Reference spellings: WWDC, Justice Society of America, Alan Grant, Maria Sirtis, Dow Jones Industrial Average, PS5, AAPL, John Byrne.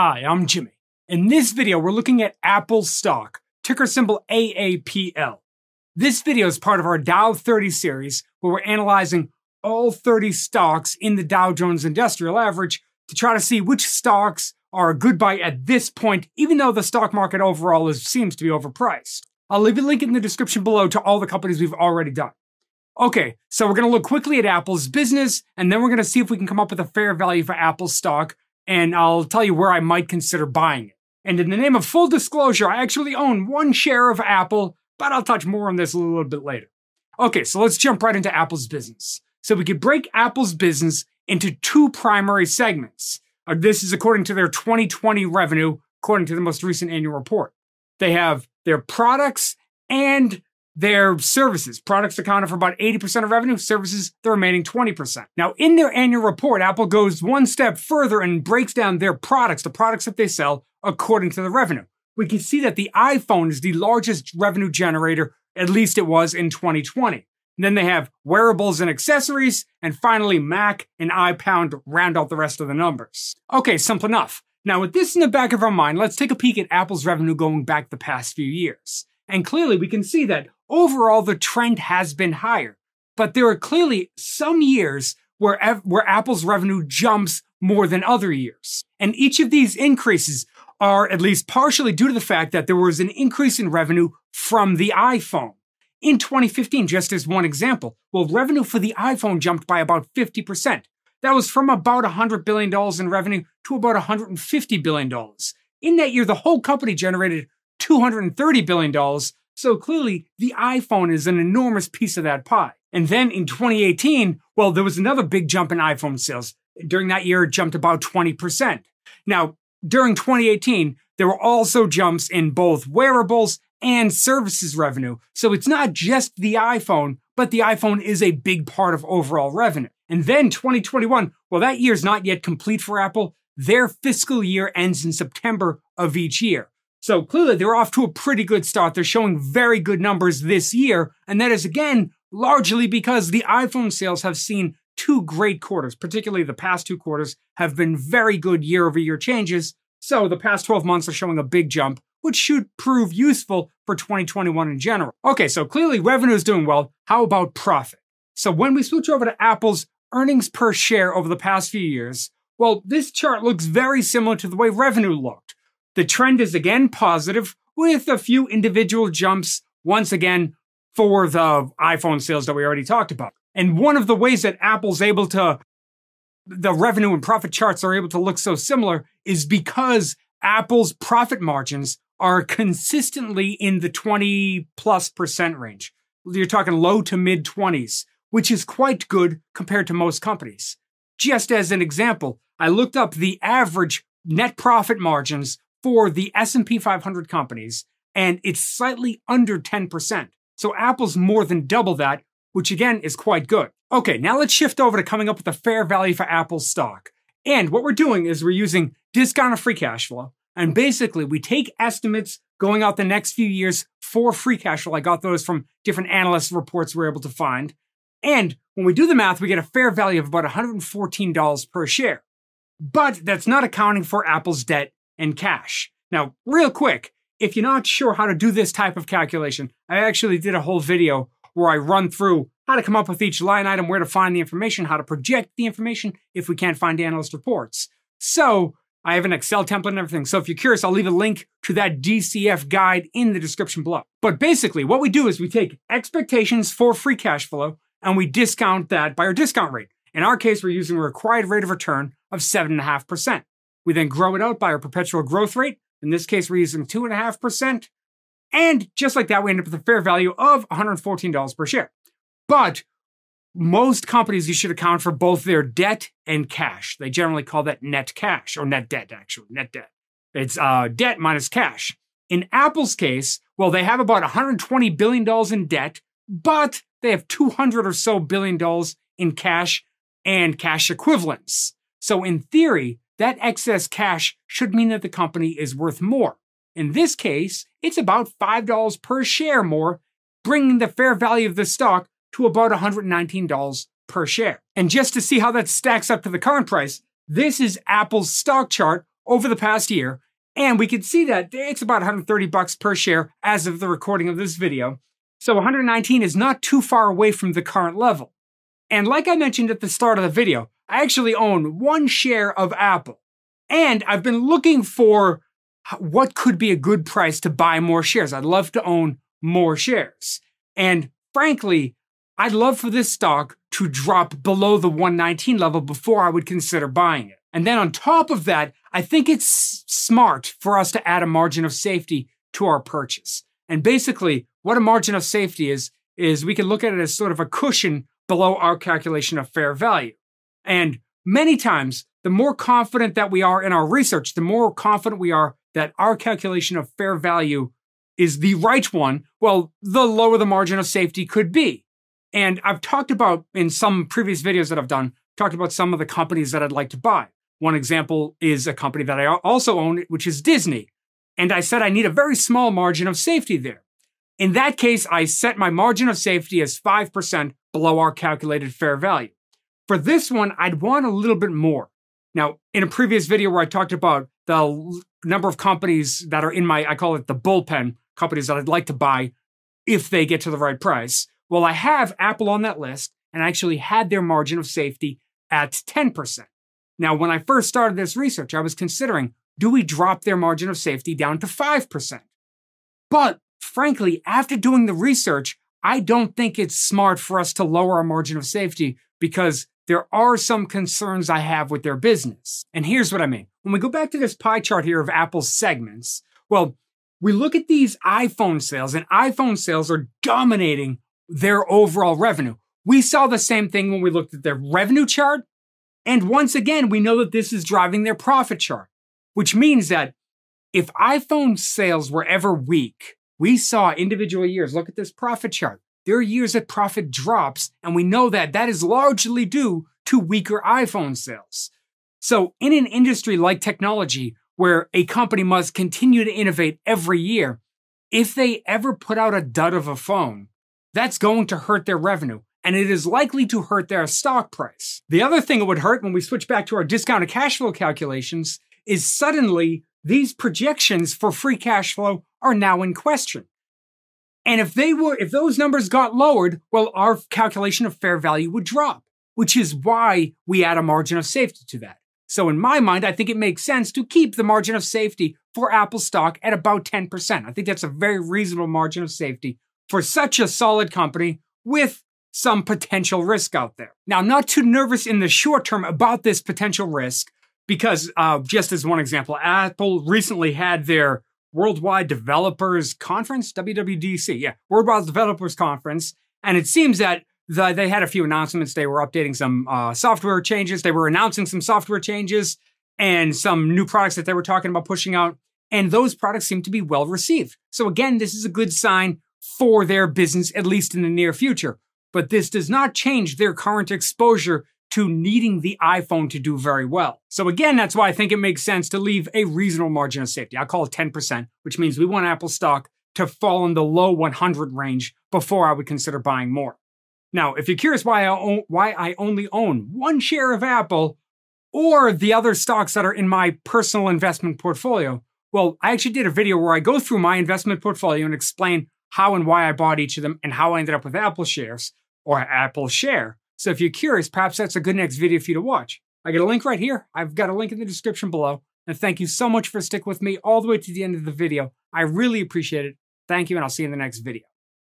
Hi, I'm Jimmy. In this video, we're looking at Apple stock, ticker symbol AAPL. This video is part of our Dow 30 series, where we're analyzing all 30 stocks in the Dow Jones Industrial Average to try to see which stocks are a good buy at this point, even though the stock market overall seems to be overpriced. I'll leave a link in the description below to all the companies we've already done. Okay, so we're going to look quickly at Apple's business, and then we're going to see if we can come up with a fair value for Apple stock, and I'll tell you where I might consider buying it. And in the name of full disclosure, I actually own one share of Apple, but I'll touch more on this a little bit later. Okay, so let's jump right into Apple's business. So we could break Apple's business into two primary segments. This is according to their 2020 revenue, according to the most recent annual report. They have their products and their services. Products accounted for about 80% of revenue, services the remaining 20%. Now, in their annual report, Apple goes one step further and breaks down their products, the products that they sell, according to the revenue. We can see that the iPhone is the largest revenue generator, at least it was in 2020. And then they have wearables and accessories, and finally Mac and iPad round out the rest of the numbers. Okay, simple enough. Now with this in the back of our mind, let's take a peek at Apple's revenue going back the past few years. And clearly we can see that overall the trend has been higher, but there are clearly some years where Apple's revenue jumps more than other years. And each of these increases are at least partially due to the fact that there was an increase in revenue from the iPhone. In 2015, just as one example, revenue for the iPhone jumped by about 50%. That was from about $100 billion in revenue to about $150 billion. In that year, the whole company generated $230 billion, so clearly the iPhone is an enormous piece of that pie. And then in 2018, there was another big jump in iPhone sales. During that year, it jumped about 20%. Now, during 2018, there were also jumps in both wearables and services revenue. So it's not just the iPhone, but the iPhone is a big part of overall revenue. And then 2021, that year's not yet complete for Apple. Their fiscal year ends in September of each year. So clearly they're off to a pretty good start. They're showing very good numbers this year. And that is again, largely because the iPhone sales have seen two great quarters, particularly the past two quarters have been very good year-over-year changes. So the past 12 months are showing a big jump, which should prove useful for 2021 in general. Okay, so clearly revenue is doing well. How about profit? So when we switch over to Apple's earnings per share over the past few years, this chart looks very similar to the way revenue looked. The trend is again positive with a few individual jumps, once again, for the iPhone sales that we already talked about. And one of the ways that Apple's able to, the revenue and profit charts are able to look so similar is because Apple's profit margins are consistently in the 20+% range. You're talking low to mid 20s, which is quite good compared to most companies. Just as an example, I looked up the average net profit margins for the S&P 500 companies, and it's slightly under 10%. So Apple's more than double that, which again is quite good. Okay, now let's shift over to coming up with a fair value for Apple stock. And what we're doing is we're using discounted free cash flow. And basically, we take estimates going out the next few years for free cash flow. I got those from different analyst reports we're able to find. And when we do the math, we get a fair value of about $114 per share. But that's not accounting for Apple's debt and cash. Now, real quick, if you're not sure how to do this type of calculation, I actually did a whole video where I run through how to come up with each line item, where to find the information, how to project the information if we can't find analyst reports. So I have an Excel template and everything. So if you're curious, I'll leave a link to that DCF guide in the description below. But basically what we do is we take expectations for free cash flow and we discount that by our discount rate. In our case, we're using a required rate of return of 7.5%. We then grow it out by our perpetual growth rate. In this case, we're using 2.5%. And just like that, we end up with a fair value of $114 per share. But most companies, you should account for both their debt and cash. They generally call that net cash, or net debt, actually, net debt. It's debt minus cash. In Apple's case, they have about $120 billion in debt, but they have $200 or so billion in cash and cash equivalents. So in theory, that excess cash should mean that the company is worth more. In this case, it's about $5 per share more, bringing the fair value of the stock to about $119 per share. And just to see how that stacks up to the current price, this is Apple's stock chart over the past year, and we can see that it's about $130 per share as of the recording of this video. So 119 is not too far away from the current level. And like I mentioned at the start of the video, I actually own one share of Apple, and I've been looking for what could be a good price to buy more shares. I'd love to own more shares. And frankly, I'd love for this stock to drop below the 119 level before I would consider buying it. And then on top of that, I think it's smart for us to add a margin of safety to our purchase. And basically, what a margin of safety is we can look at it as sort of a cushion below our calculation of fair value. And many times, the more confident that we are in our research, the more confident we are that our calculation of fair value is the right one, well, the lower the margin of safety could be. And I've talked about, in some previous videos that I've done, talked about some of the companies that I'd like to buy. One example is a company that I also own, which is Disney. And I said I need a very small margin of safety there. In that case, I set my margin of safety as 5% below our calculated fair value. For this one, I'd want a little bit more. Now, in a previous video where I talked about the number of companies that are in my, I call it the bullpen, companies that I'd like to buy if they get to the right price, well, I have Apple on that list, and I actually had their margin of safety at 10%. Now, when I first started this research, I was considering, do we drop their margin of safety down to 5%? But frankly, after doing the research, I don't think it's smart for us to lower our margin of safety because there are some concerns I have with their business. And here's what I mean. When we go back to this pie chart here of Apple's segments, well, we look at these iPhone sales, and iPhone sales are dominating their overall revenue. We saw the same thing when we looked at their revenue chart. And once again, we know that this is driving their profit chart, which means that if iPhone sales were ever weak, we saw individual years, look at this profit chart, there are years that profit drops, and we know that that is largely due to weaker iPhone sales. So in an industry like technology, where a company must continue to innovate every year, if they ever put out a dud of a phone, that's going to hurt their revenue, and it is likely to hurt their stock price. The other thing it would hurt when we switch back to our discounted cash flow calculations is suddenly these projections for free cash flow are now in question. And if those numbers got lowered, well, our calculation of fair value would drop, which is why we add a margin of safety to that. So in my mind, I think it makes sense to keep the margin of safety for Apple stock at about 10%. I think that's a very reasonable margin of safety for such a solid company with some potential risk out there. Now, I'm not too nervous in the short term about this potential risk because, just as one example, Apple recently had their Worldwide Developers Conference, WWDC, Worldwide Developers Conference, and it seems that they had a few announcements. They were updating some software changes. They were announcing some software changes and some new products that they were talking about pushing out, and those products seem to be well received. So again, this is a good sign for their business, at least in the near future. But this does not change their current exposure to needing the iPhone to do very well. So again, that's why I think it makes sense to leave a reasonable margin of safety. I call it 10%, which means we want Apple stock to fall in the low 100 range before I would consider buying more. Now, if you're curious why I only own one share of Apple or the other stocks that are in my personal investment portfolio, well, I actually did a video where I go through my investment portfolio and explain how and why I bought each of them and how I ended up with Apple shares or Apple share. So if you're curious, perhaps that's a good next video for you to watch. I got a link right here. I've got a link in the description below. And thank you so much for sticking with me all the way to the end of the video. I really appreciate it. Thank you, and I'll see you in the next video.